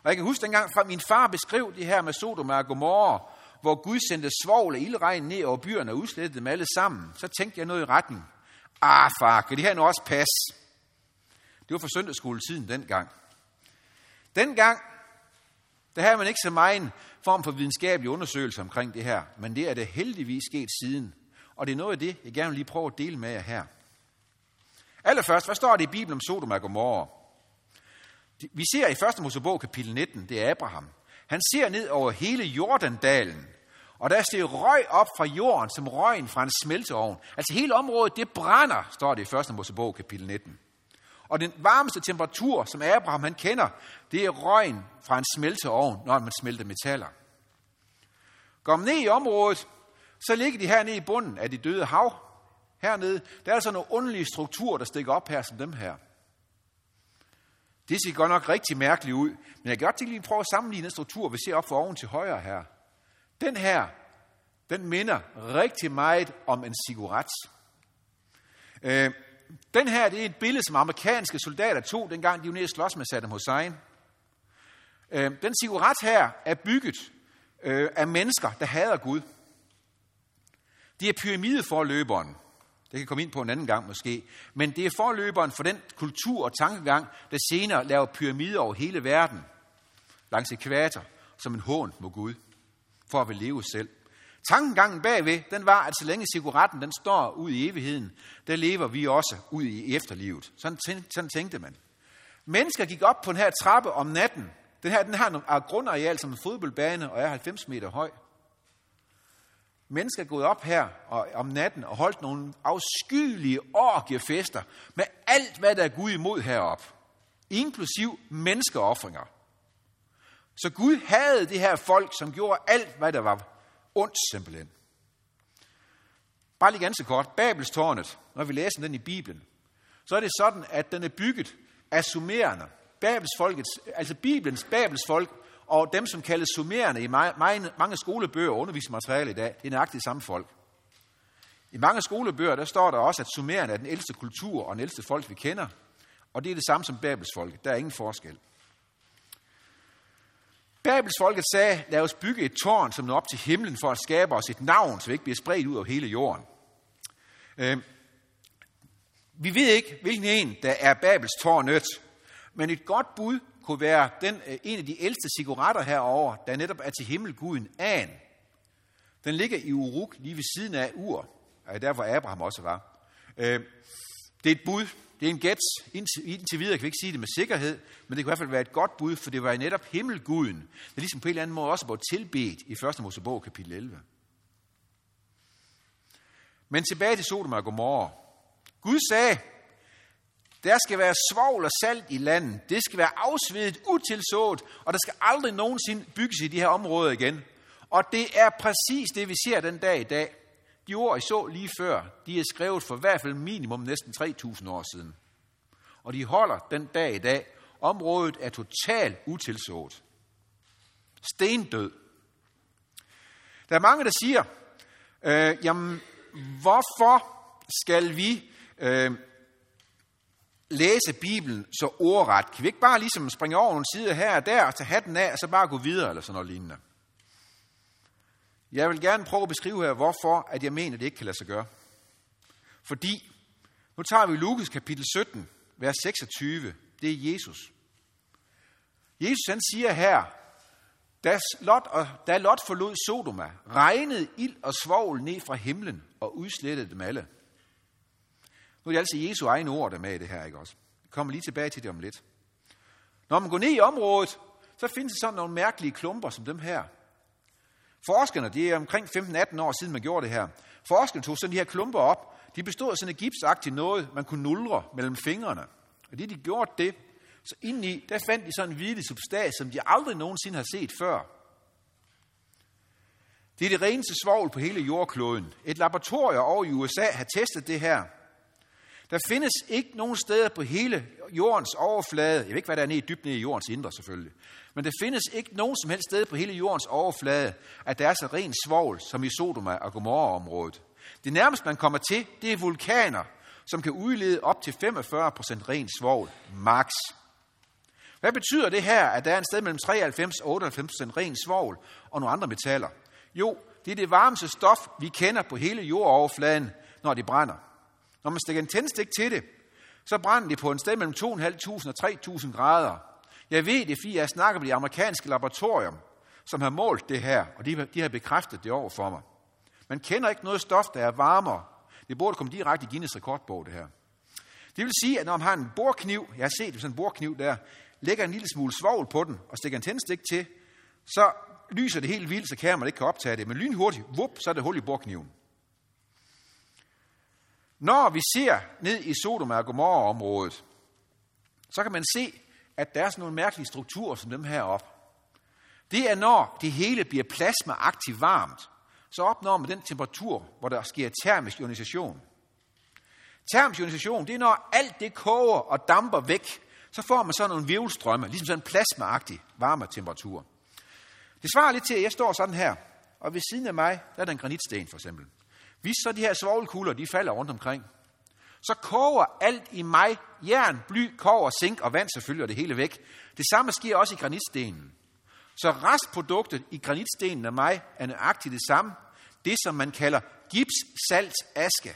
Og jeg kan huske dengang, fra min far beskrev det her med Sodoma og Gomorra, hvor Gud sendte svovl og ildregn ned over byerne og udslettede dem alle sammen. Så tænkte jeg noget i retning. Ah far, kan det her nu også passe? Det var for søndagsskoletiden dengang. Dengang, der havde man ikke så meget form for videnskabelig undersøgelse omkring det her, men det er det heldigvis sket siden. Og det er noget af det, jeg gerne vil lige prøve at dele med jer her. Allerførst, hvad står det i Bibelen om Sodoma og Gomorra? Vi ser i første Mosebog kapitel nitten, det er Abraham. Han ser ned over hele Jordandalen, og der stiger røg op fra jorden, som røgen fra en smelteovn. Altså hele området, det brænder, står det i første Mosebog kapitel nitten. Og den varmeste temperatur, som Abraham han kender, det er røgen fra en smelteovn, når man smelter metaller. Går man ned i området, så ligger de hernede i bunden af de døde hav. Hernede, der er sådan nogle underlige strukturer, der stikker op her, som dem her. Det ser godt nok rigtig mærkeligt ud, men jeg kan godt lige prøve at sammenligne den struktur, vi ser op for oven til højre her. Den her, den minder rigtig meget om en cigaret. Øh, den her, det er et billede, som amerikanske soldater tog, dengang de var nede og slås med Saddam Hussein. Øh, den cigaret her er bygget øh, af mennesker, der hader Gud. De er pyramideforløberen. Det kan komme ind på en anden gang måske. Men det er forløberen for den kultur og tankegang, der senere laver pyramider over hele verden, langs ekvator, som en hån mod Gud, for at vil leve selv. Tankegangen bagved, den var, at så længe cigaretten den står ud i evigheden, der lever vi også ud i efterlivet. Sådan, tæn- sådan tænkte man. Mennesker gik op på den her trappe om natten. Den her, den har et grundareal som en fodboldbane og er halvfems meter høj. Mennesker er gået op her og om natten og holdt nogle afskyelige orgiefester med alt, hvad der er Gud imod heroppe, inklusiv menneskeoffringer. Så Gud havde det her folk, som gjorde alt, hvad der var ondt simpelthen. Bare lige ganske kort. Babelstårnet, når vi læser den i Bibelen, så er det sådan, at den er bygget af sumererne. Babelsfolkets, altså Bibelens Babelsfolk, og dem, som kaldes sumererne i mange skolebøger og undervisningsmateriale i dag, det er nøjagtigt samme folk. I mange skolebøger, der står der også, at sumererne er den ældste kultur og den ældste folk, vi kender. Og det er det samme som Babelsfolket. Der er ingen forskel. Babelsfolket sagde, lad os bygge et tårn, som når op til himlen, for at skabe os et navn, så vi ikke bliver spredt ud over hele jorden. Vi ved ikke, hvilken en, der er Babelstårnet, men et godt bud kunne være den, en af de ældste cigaretter herover, der netop er til himmelguden An. Den ligger i Uruk, lige ved siden af Ur, og der hvor Abraham også var. Det er et bud, det er en gæt, indtil videre kan vi ikke sige det med sikkerhed, men det kunne i hvert fald være et godt bud, for det var netop himmelguden, der ligesom på en eller anden måde også var tilbedt i første Mosebog kapitel elleve. Men tilbage til Sodoma og Gomorra. Gud sagde, der skal være svovl og salt i landet. Det skal være afsvedet, utilsået, og der skal aldrig nogensinde bygges i de her områder igen. Og det er præcis det, vi ser den dag i dag. De ord, I så lige før, de er skrevet for i hvert fald minimum næsten tre tusind år siden. Og de holder den dag i dag. Området er totalt utilsået. Stendød. Der er mange, der siger, øh, jamen, hvorfor skal vi øh, læse Bibelen så ordret? Kan vi ikke bare ligesom springe over en side her og der, og tage hatten af, og så bare gå videre, eller sådan noget lignende? Jeg vil gerne prøve at beskrive her, hvorfor at jeg mener, det ikke kan lade sig gøre. Fordi, nu tager vi Lukas kapitel sytten, vers seksogtyve, det er Jesus. Jesus han siger her, da Lot, og, da Lot forlod Sodoma, regnede ild og svovl ned fra himlen og udslettede dem alle. Nu er det altså Jesu egne ord, der med i det her, ikke også? Jeg kommer lige tilbage til det om lidt. Når man går ned i området, så findes der sådan nogle mærkelige klumper som dem her. Forskerne, det er omkring femten atten år siden, man gjorde det her. Forskerne tog sådan de her klumper op. De bestod af sådan et gipsagtigt noget, man kunne nulre mellem fingrene. Og det de gjorde det, så indeni, der fandt de sådan en hvidlig substans, som de aldrig nogensinde har set før. Det er det reneste svovl på hele jordkloden. Et laboratorium over i U S A har testet det her. Der findes ikke nogen steder på hele jordens overflade, jeg ved ikke, hvad der er nede dybt nede i jordens indre selvfølgelig, men der findes ikke nogen som helst sted på hele jordens overflade, at der er så ren svovl som i Sodoma og Gomorra-området. Det nærmeste, man kommer til, det er vulkaner, som kan udlede op til femogfyrre procent ren svovl, max. Hvad betyder det her, at der er en sted mellem treoghalvfems og otteoghalvfems procent ren svovl og nogle andre metaller? Jo, det er det varmeste stof, vi kender på hele jordoverfladen, når det brænder. Når man stikker en tændstik til det, så brænder det på en sted mellem to tusind fem hundrede og tre tusind grader. Jeg ved det, fordi jeg snakker med det amerikanske laboratorium, som har målt det her, og de, de har bekræftet det over for mig. Man kender ikke noget stof, der er varmere. Det burde komme direkte i Guinness rekordbog, det her. Det vil sige, at når man har en borkniv, jeg har set sådan en borkniv der, lægger en lille smule svovl på den og stikker en tændstik til, så lyser det helt vildt, så kameraet ikke kan optage det. Men lynhurtigt, vup, så er det hul i borkniven. Når vi ser ned i Sodoma og Gomorra-området, så kan man se, at der er sådan nogle mærkelige strukturer som dem heroppe. Det er, når det hele bliver plasmaaktivt varmt, så opnår man den temperatur, hvor der sker termisk ionisation. Termisk ionisation, det er, når alt det koger og damper væk, så får man sådan nogle virvelstrømme, ligesom sådan en plasmaagtig varmetemperatur. Det svarer lidt til, at jeg står sådan her, og ved siden af mig, der er der en granitsten for eksempel. Hvis så de her svovlkugler, de falder rundt omkring, så koger alt i mig, jern, bly, koger, zink og vand selvfølgelig, og det hele væk. Det samme sker også i granitstenen. Så restproduktet i granitstenen af mig er nøjagtigt det samme. Det, som man kalder gipssaltaske.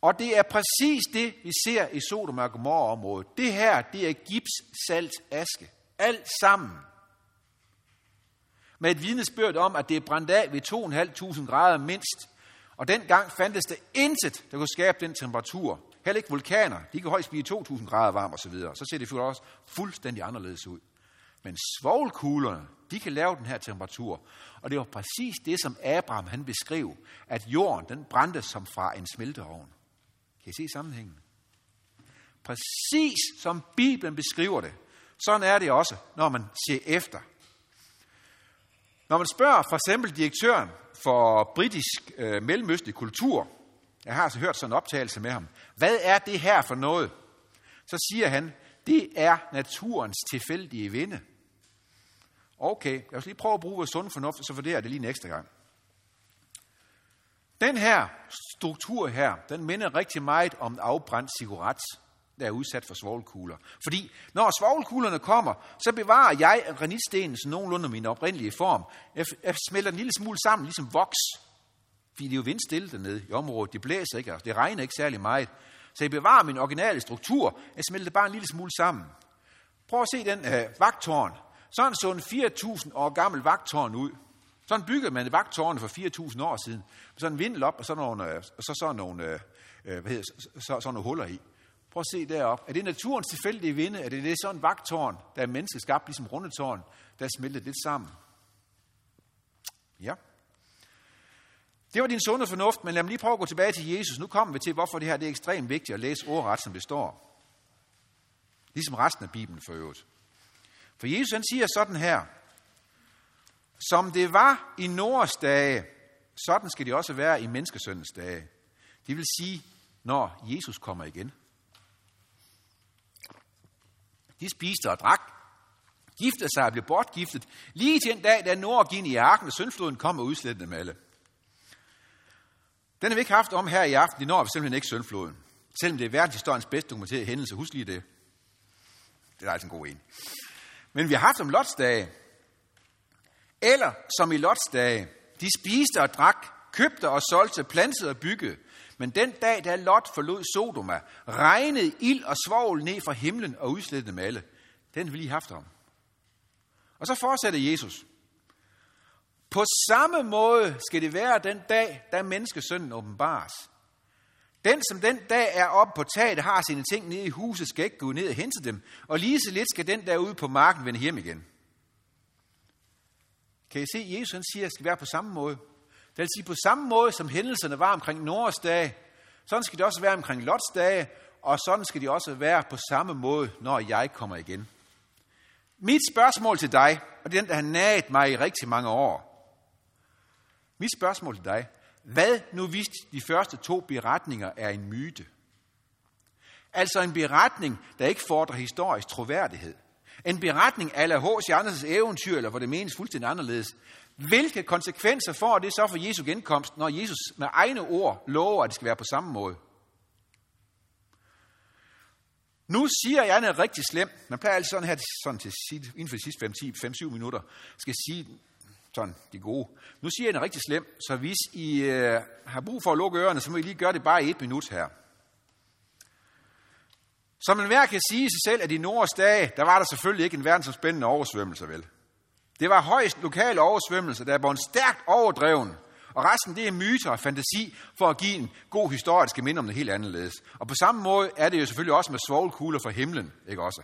Og det er præcis det, vi ser i Sodoma og Gomorra-området. Det her, det er gipssaltaske. Alt sammen. Med et vidnesbyrd om, at det er brændt af ved to tusind fem hundrede grader mindst. Og dengang fandtes der intet, der kunne skabe den temperatur. Heller ikke vulkaner. De kan højst blive to tusind grader varm og så videre. Så ser det også fuldstændig anderledes ud. Men svovlkuglerne, de kan lave den her temperatur. Og det var præcis det, som Abraham han beskrev, at jorden den brændte som fra en smelteovn. Kan I se sammenhængen? Præcis som Bibelen beskriver det. Sådan er det også, når man ser efter. Når man spørger for eksempel direktøren for britisk øh, mellemøstlig kultur, jeg har altså hørt sådan en optagelse med ham, hvad er det her for noget? Så siger han, det er naturens tilfældige vinde. Okay, jeg vil lige prøve at bruge sund fornuft, så vurderer jeg det lige næste gang. Den her struktur her, den minder rigtig meget om en afbrændt cigaret, der er udsat for svovlkugler. Fordi når svovlkuglerne kommer, så bevarer jeg granitstenen nogenlunde min oprindelige form. Jeg, f- jeg smelter en lille smule sammen, ligesom voks. Fordi det er jo vindstille dernede i området. Det blæser ikke, det regner ikke særlig meget. Så jeg bevarer min originale struktur. Jeg smelter bare en lille smule sammen. Prøv at se den øh, vagtårn. Sådan så en fire tusind år gammel vagtårn ud. Sådan byggede man vagtårne for fire tusind år siden. Sådan en vindelop og så nogle, øh, så, så nogle, øh, hvad hedder, så, så nogle huller i. Prøv at se derop. Er det naturens tilfældige vinde? Er det, det sådan en vagtårn, der er menneskeskabt, ligesom rundetårn, der er smeltet lidt sammen? Ja. Det var din sunde fornuft, men lad mig lige prøve at gå tilbage til Jesus. Nu kommer vi til, hvorfor det her det er ekstremt vigtigt at læse ordret, som det står. Ligesom resten af Bibelen for øvrigt. For Jesus han siger sådan her, Som det var i Noahs dage, sådan skal det også være i menneskesøndens dage. Det vil sige, når Jesus kommer igen. De spiste og drak, giftede sig og blev bortgiftet, lige til en dag, da Noah gik ind i arken, og syndfloden kom og udslettede dem alle. Den har vi ikke haft om her i aften, det når vi simpelthen ikke syndfloden. Selvom det er verdenshistoriens bedst dokumenterede hændelse, husk lige det. Det er altså en god en. Men vi har haft om Lots dage. Eller som i Lots dage. De spiste og drak, købte og solgte, plantede og byggede. Men den dag, da Lot forlod Sodoma, regnede ild og svovl ned fra himlen og udslettede dem alle. Den har vi lige haft om. Og så fortsætter Jesus. På samme måde skal det være den dag, da menneskesønnen åbenbares. Den, som den dag er oppe på taget, har sine ting nede i huset, skal ikke gå ned og hente dem. Og lige så lidt skal den der ude på marken vende hjem igen. Kan I se, at Jesus siger, at det skal være på samme måde? Det vil sige, på samme måde, som hændelserne var omkring Noahs dage, sådan skal det også være omkring Lots dage, og sådan skal det også være på samme måde, når jeg kommer igen. Mit spørgsmål til dig, og det er den, der har naget mig i rigtig mange år. Mit spørgsmål til dig, hvad nu hvis de første to beretninger er en myte? Altså en beretning, der ikke fordrer historisk troværdighed. En beretning a la H C Andersens eventyr, eller hvor det menes fuldstændig anderledes. Hvilke konsekvenser får det så for Jesu genkomst, når Jesus med egne ord lover, at det skal være på samme måde? Nu siger jeg noget rigtig slemt. Man plejer altid sådan her, sådan til, inden for de sidste fem til syv minutter, skal sige sådan, det gode. Nu siger jeg noget rigtig slemt, så hvis I øh, har brug for at lukke ørerne, så må I lige gøre det bare i et minut her. Som man hver kan sige sig selv, at i Norges dage, der var der selvfølgelig ikke en verdensomspændende oversvømmelse, vel? Det var højst lokale oversvømmelser, der var en stærkt overdreven. Og resten, det er myter og fantasi for at give en god historie, der skal minde om noget helt anderledes. Og på samme måde er det jo selvfølgelig også med svovlkugler fra himlen, ikke også?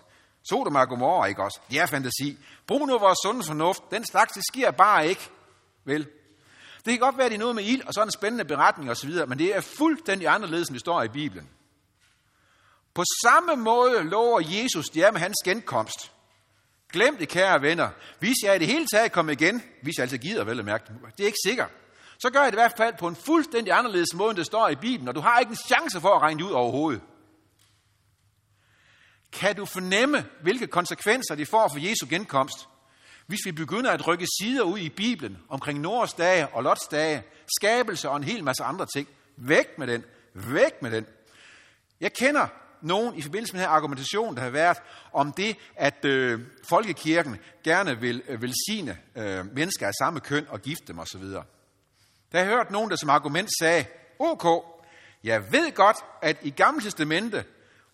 Sodom og Gomorra, ikke også? Det er fantasi. Brug nu vores sunde fornuft. Den slags, det sker bare ikke, vel? Det kan godt være, det er noget med ild og sådan en spændende beretning osv., men det er fuldstændig anderledes, end det står i Bibelen. På samme måde lover Jesus, det er med hans genkomst. Glem det, kære venner. Hvis jeg i det hele taget kommer igen, hvis jeg altså gider, vel at mærke det, det er ikke sikkert. Så gør jeg det i hvert fald på en fuldstændig anderledes måde, end det står i Bibelen, og du har ikke en chance for at regne det ud overhovedet. Kan du fornemme, hvilke konsekvenser det får for Jesu genkomst, hvis vi begynder at rykke sider ud i Bibelen omkring Noahs dage og Lots dage, skabelse og en hel masse andre ting? Væk med den, væk med den. Jeg kender nogen i forbindelse med den her argumentation, der har været om det, at øh, folkekirken gerne vil øh, velsigne øh, mennesker af samme køn og gifte dem osv. Der har jeg hørt nogen, der som argument sagde, okay, jeg ved godt, at i Gamle Testamente,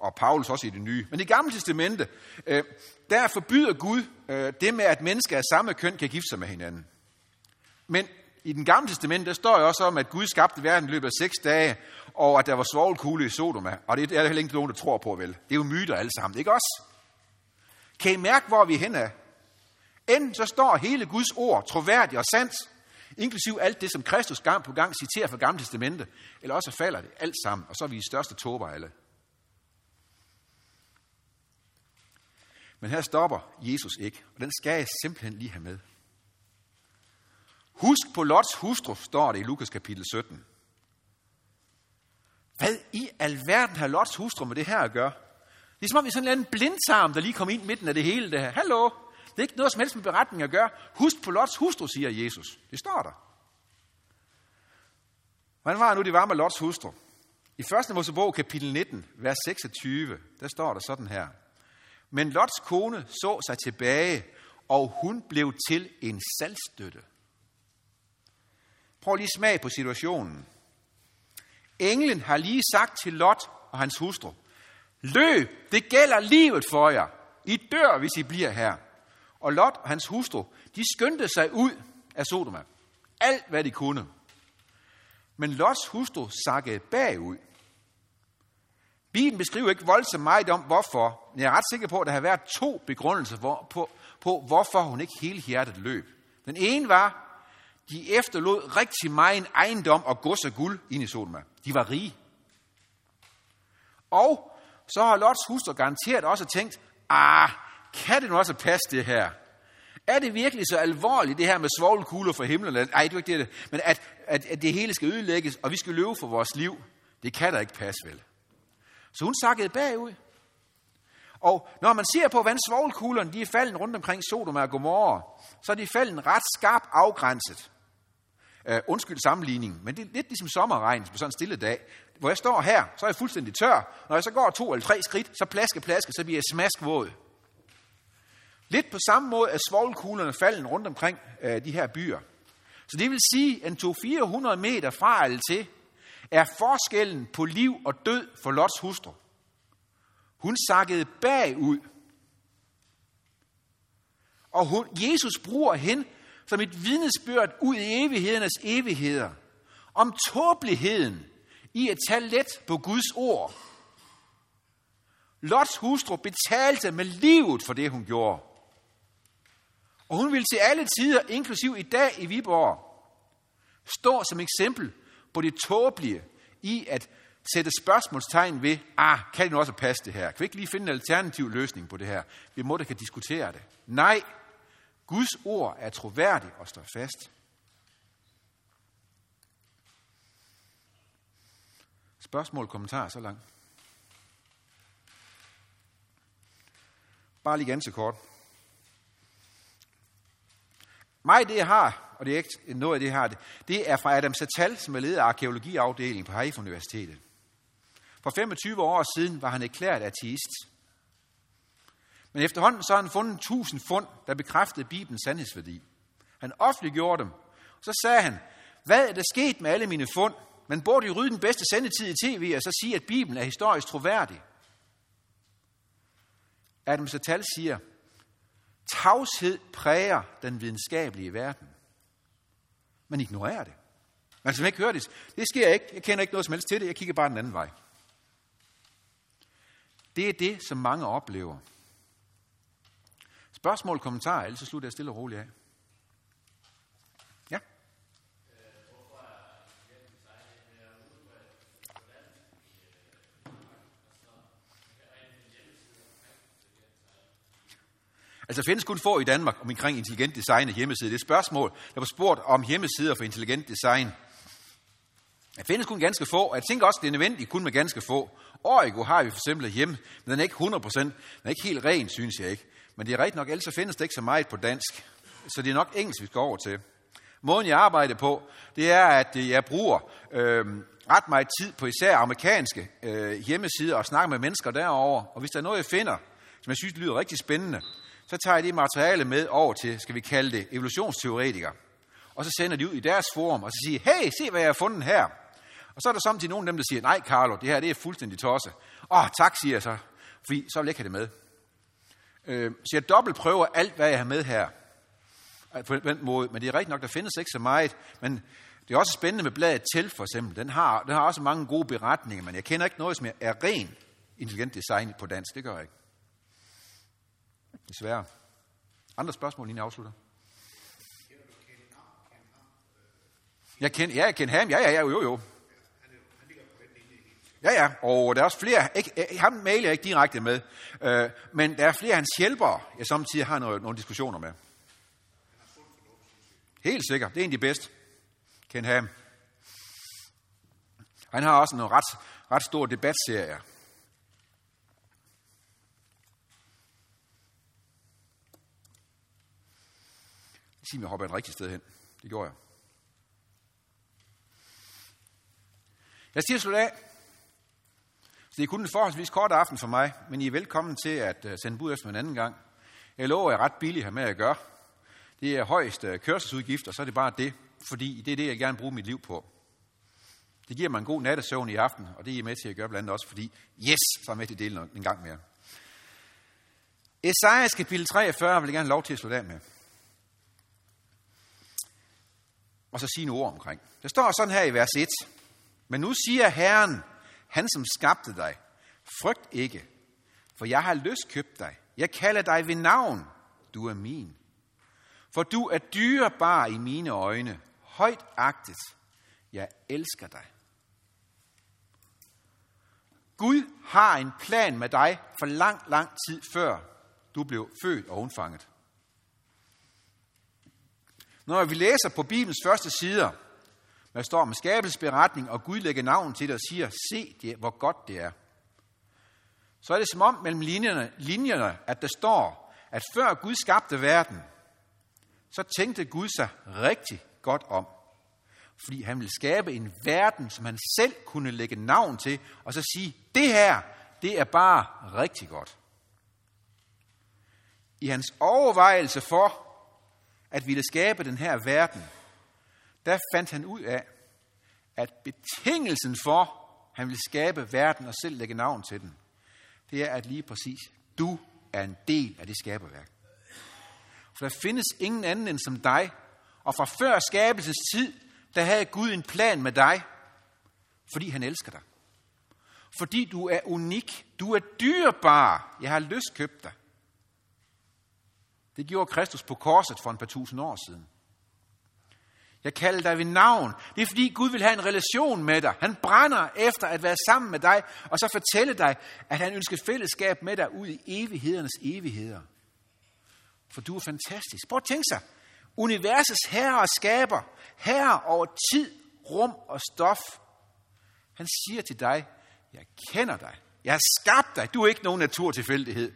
og Paulus også i det nye, men i Gamle Testamente, øh, der forbyder Gud øh, det med, at mennesker af samme køn kan gifte sig med hinanden. Men i den Gamle Testamente, der står jo også om, at Gud skabte verden i løbet af seks dage, og at der var svovlkugle i Sodoma. Og det er der heller ikke nogen, der tror på, vel? Det er jo myter alle sammen, ikke også? Kan I mærke, hvor vi er hen af? Enten så står hele Guds ord troværdigt og sandt, inklusiv alt det, som Kristus gang på gang citerer fra Gamle Testamente, eller også falder det alt sammen, og så er vi i største tåber alle. Men her stopper Jesus ikke, og den skal jeg simpelthen lige have med. Husk på Lots hustru, står det i Lukas kapitel sytten. Hvad i alverden har Lots hustru med det her at gøre? Det er som om vi er sådan en blindtarm, der lige kom ind midten af det hele. Det her. Hallo? Det er ikke noget som helst med beretning at gøre. Husk på Lots hustru, siger Jesus. Det står der. Hvordan var det nu, det var med Lots hustru? I første Mosebog kapitel nitten, vers seksogtyve, der står der sådan her. Men Lots kone så sig tilbage, og hun blev til en saltstøtte. Prøv lige smag på situationen. Englen har lige sagt til Lot og hans hustru, løb, det gælder livet for jer. I dør, hvis I bliver her. Og Lot og hans hustru, de skyndte sig ud af Sodoma. Alt, hvad de kunne. Men Lots hustru sakkede bagud. Bibelen beskriver ikke voldsomt meget om, hvorfor. Men jeg er ret sikker på, at der har været to begrundelser på, på, på hvorfor hun ikke helhjertet løb. Den ene var, de efterlod rigtig meget ejendom og gods og guld ind i Sodoma. De var rige. Og så har Lots hustru garanteret også tænkt, ah, kan det nu også passe det her? Er det virkelig så alvorligt, det her med svovlkugler fra himlen? Ej, det er ikke det. Men at, at, at det hele skal ødelægges, og vi skal løbe for vores liv, det kan da ikke passe vel. Så hun sakkede bagud. Og når man ser på, hvordan svovlkuglerne de er falden rundt omkring Sodoma og Gomorra, så er de falden ret skarpt afgrænset. Uh, undskyld sammenligningen, men det er lidt ligesom sommerregn på sådan en stille dag. Hvor jeg står her, så er jeg fuldstændig tør. Når jeg så går to eller tre skridt, så plaske, plaske, så bliver jeg smaskvåd. Lidt på samme måde er svovlkuglerne falden rundt omkring uh, de her byer. Så det vil sige, at to til fire hundrede meter fra eller til, er forskellen på liv og død for Lots hustru. Hun sakkede bagud. Og hun, Jesus bruger hende som et vidnesbyrd ud i evighedernes evigheder. Om tåbeligheden i at tage let på Guds ord. Lots hustru betalte med livet for det, hun gjorde. Og hun ville til alle tider, inklusiv i dag i Viborg, stå som eksempel på det tåbelige i at sætte spørgsmålstegn ved, ah, kan det nu også passe det her? Kan vi ikke lige finde en alternativ løsning på det her? Vi må da kan diskutere det. Nej, Guds ord er troværdigt og står fast. Spørgsmål, kommentarer så langt. Bare lige ganske kort. Mig det jeg har, og det er ikke noget af det her, det er fra Adam Zertal, som er leder af arkeologiafdelingen på Haifa Universitetet. For femogtyve år siden var han erklæret ateist. Men efterhånden så har han fundet tusind fund, der bekræftede Bibelens sandhedsværdi. Han offentliggjorde dem, og så sagde han, hvad er der sket med alle mine fund? Man burde jo rydde den bedste sendetid i tv og så sige, at Bibelen er historisk troværdig. Adam Zertal siger, tavshed præger den videnskabelige verden. Man ignorerer det. Man skal ikke høre det. Det sker ikke. Jeg kender ikke noget som helst til det. Jeg kigger bare den anden vej. Det er det, som mange oplever. Spørgsmål, kommentarer, ellers så slutter jeg stille og roligt af. Ja? Altså findes kun få i Danmark omkring intelligent design og hjemmesider. Det er et spørgsmål, der var spurgt om hjemmesider for intelligent design. Der findes kun ganske få, og jeg tænker også, det er nødvendigt kun med ganske få. Origo har vi for eksempel hjemme, men den er ikke hundrede procent. Den er ikke helt ren, synes jeg ikke. Men det er rigtigt nok, ellers så findes det ikke så meget på dansk. Så det er nok engelsk, vi skal over til. Måden, jeg arbejder på, det er, at jeg bruger øh, ret meget tid på især amerikanske øh, hjemmesider og snakker med mennesker derovre. Og hvis der er noget, jeg finder, som jeg synes lyder rigtig spændende, så tager jeg det materiale med over til, skal vi kalde det, evolutionsteoretikere. Og så sender de ud i deres forum og så siger, hey, se hvad jeg har fundet her. Og så er der samtidig nogen af dem, der siger, nej Karlo, det her det er fuldstændig tosse. Åh, oh, tak, siger jeg så, fordi så vil jeg ikke have det med. Øh, så jeg dobbeltprøver alt, hvad jeg har med her. På den måde, men det er rigtigt nok, der findes ikke så meget. Men det er også spændende med bladet til, for eksempel. Den har, den har også mange gode beretninger, men jeg kender ikke noget, som er ren intelligent design på dansk. Det gør jeg ikke. Desværre. Andre spørgsmål, inden jeg afslutter? Jeg kender, ja, jeg kender ham. Ja, ja, ja, jo, jo. Ja, ja, og der er også flere. Ikke, ham mailer jeg ikke direkte med, øh, men der er flere af hans hjælpere, jeg samtidig har noget, nogle diskussioner med. Helt sikkert. Det er en af de bedste. Ken Ham. Han har også nogle ret, ret store debatserier. Sig mig, jeg hopper et rigtigt sted hen. Det gjorde jeg. Jeg siger slut af. Så det er kun en forholdsvis kort aften for mig, men I er velkommen til at sende bud efter en anden gang. Jeg lover, jeg er ret billig her med at gøre. Det er højst kørselsudgifter, så er det bare det, fordi det er det, jeg gerne bruger mit liv på. Det giver mig en god nattesøvn i aften, og det er I med til at gøre blandt andet også, fordi yes, så er med til at dele en gang mere. Esajas kapitel treogfyrre vil jeg gerne lov til at slutte af med. Og så sige nogle ord omkring. Der står sådan her i vers et. Men nu siger Herren, han som skabte dig, frygt ikke, for jeg har løskøbt dig. Jeg kalder dig ved navn, du er min. For du er dyrebar i mine øjne, højt agtet. Jeg elsker dig. Gud har en plan med dig for lang, lang tid før du blev født og undfanget. Når vi læser på Bibelens første sider, der står om skabelsesberetning, og Gud lægger navn til det og siger, se det, hvor godt det er. Så er det som om mellem linjerne, linjerne, at der står, at før Gud skabte verden, så tænkte Gud sig rigtig godt om. Fordi han ville skabe en verden, som han selv kunne lægge navn til, og så sige, det her, det er bare rigtig godt. I hans overvejelse for, at ville skabe den her verden, der fandt han ud af, at betingelsen for, at han ville skabe verden og selv lægge navn til den, det er, at lige præcis du er en del af det skaberværk. For der findes ingen anden end som dig, og fra før skabelsens tid, der havde Gud en plan med dig, fordi han elsker dig. Fordi du er unik, du er dyrebar, jeg har løskøbt dig. Det gjorde Kristus på korset for en par tusind år siden. Jeg kalder dig ved navn. Det er fordi Gud vil have en relation med dig. Han brænder efter at være sammen med dig, og så fortælle dig, at han ønsker fællesskab med dig ud i evighedernes evigheder. For du er fantastisk. Prøv at tænke sig. Universets herre og skaber, herre over tid, rum og stof. Han siger til dig, jeg kender dig. Jeg har skabt dig. Du er ikke nogen naturtilfældighed.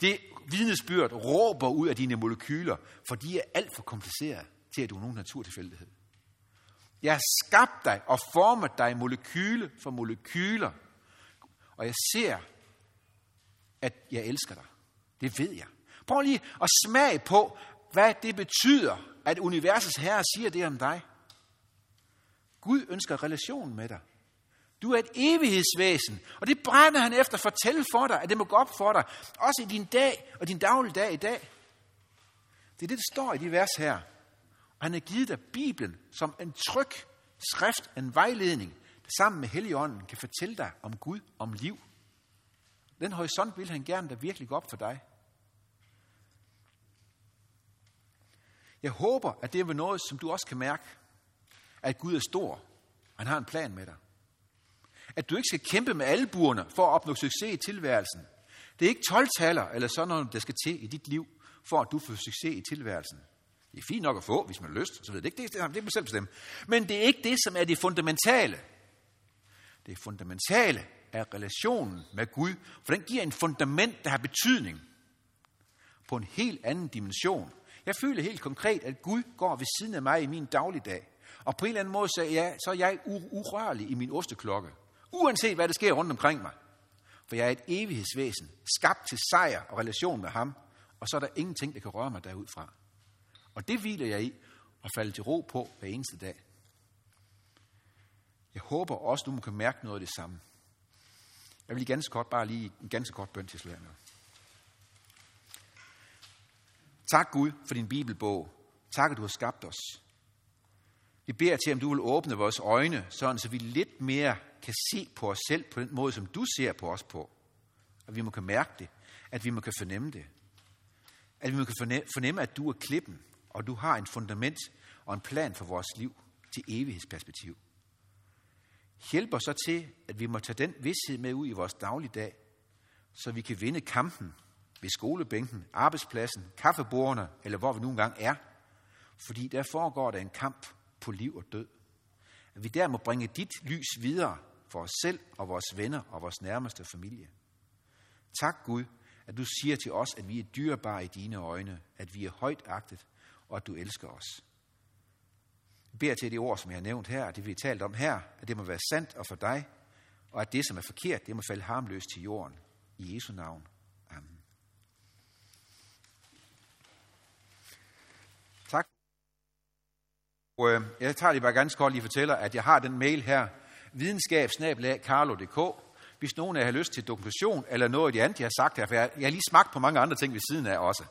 Det vidnesbyrd råber ud af dine molekyler, for de er alt for komplicerede til, at du er nogen naturtilfældighed. Jeg har skabt dig og formet dig molekyle for molekyler, og jeg ser, at jeg elsker dig. Det ved jeg. Prøv lige at smage på, hvad det betyder, at universets herre siger det om dig. Gud ønsker relation med dig. Du er et evighedsvæsen, og det brænder han efter at fortælle for dig, at det må gå op for dig, også i din dag og din dagligdag i dag. Det er det, der står i de vers her. Og han har givet dig Bibelen som en tryg skrift, en vejledning, der sammen med Helligånden kan fortælle dig om Gud, om liv. Den horisont vil han gerne, der virkelig går op for dig. Jeg håber, at det er noget, som du også kan mærke, at Gud er stor, og han har en plan med dig. At du ikke skal kæmpe med albuerne for at opnå succes i tilværelsen. Det er ikke tolv-taller eller sådan noget, der skal til i dit liv, for at du får succes i tilværelsen. Det er fint nok at få, hvis man har lyst, så ved det ikke, det er man selv bestemme. Men det er ikke det, som er det fundamentale. Det fundamentale er relationen med Gud, for den giver en fundament, der har betydning på en helt anden dimension. Jeg føler helt konkret, at Gud går ved siden af mig i min dagligdag, og på en eller anden måde så er jeg, så er jeg urørlig i min osteklokke, uanset hvad der sker rundt omkring mig. For jeg er et evighedsvæsen, skabt til sejr og relation med ham, og så er der ingenting, der kan røre mig derudfra. Og det hviler jeg i og falder til ro på hver eneste dag. Jeg håber også, du kan mærke noget af det samme. Jeg vil ganske kort, bare lige en ganske kort bøn til slærende. Tak Gud for din bibelbog. Tak, at du har skabt os. Vi beder til, om du vil åbne vores øjne, sådan så vi lidt mere kan se på os selv på den måde, som du ser på os på. At vi må kan mærke det. At vi må kan fornemme det. At vi må kan fornemme, at du er klippen, og du har en fundament og en plan for vores liv til evighedsperspektiv. Hjælp os så til, at vi må tage den vished med ud i vores dagligdag, så vi kan vinde kampen ved skolebænken, arbejdspladsen, kaffebordene, eller hvor vi nu engang er. Fordi der foregår der en kamp på liv og død. At vi der må bringe dit lys videre for os selv og vores venner og vores nærmeste familie. Tak Gud, at du siger til os, at vi er dyrebare i dine øjne, at vi er højt agtet, og at du elsker os. Jeg beder til det ord, som jeg har nævnt her, og det vi har talt om her, at det må være sandt og for dig, og at det, som er forkert, det må falde harmløst til jorden. I Jesu navn. Amen. Tak. Jeg tager lige bare ganske kort lige fortæller, at jeg har den mail her, videnskab snabel-a karlo punktum d k. Hvis nogen af jer har lyst til dokumentation eller noget af det andet, jeg har sagt her, for jeg har lige smagt på mange andre ting ved siden af også.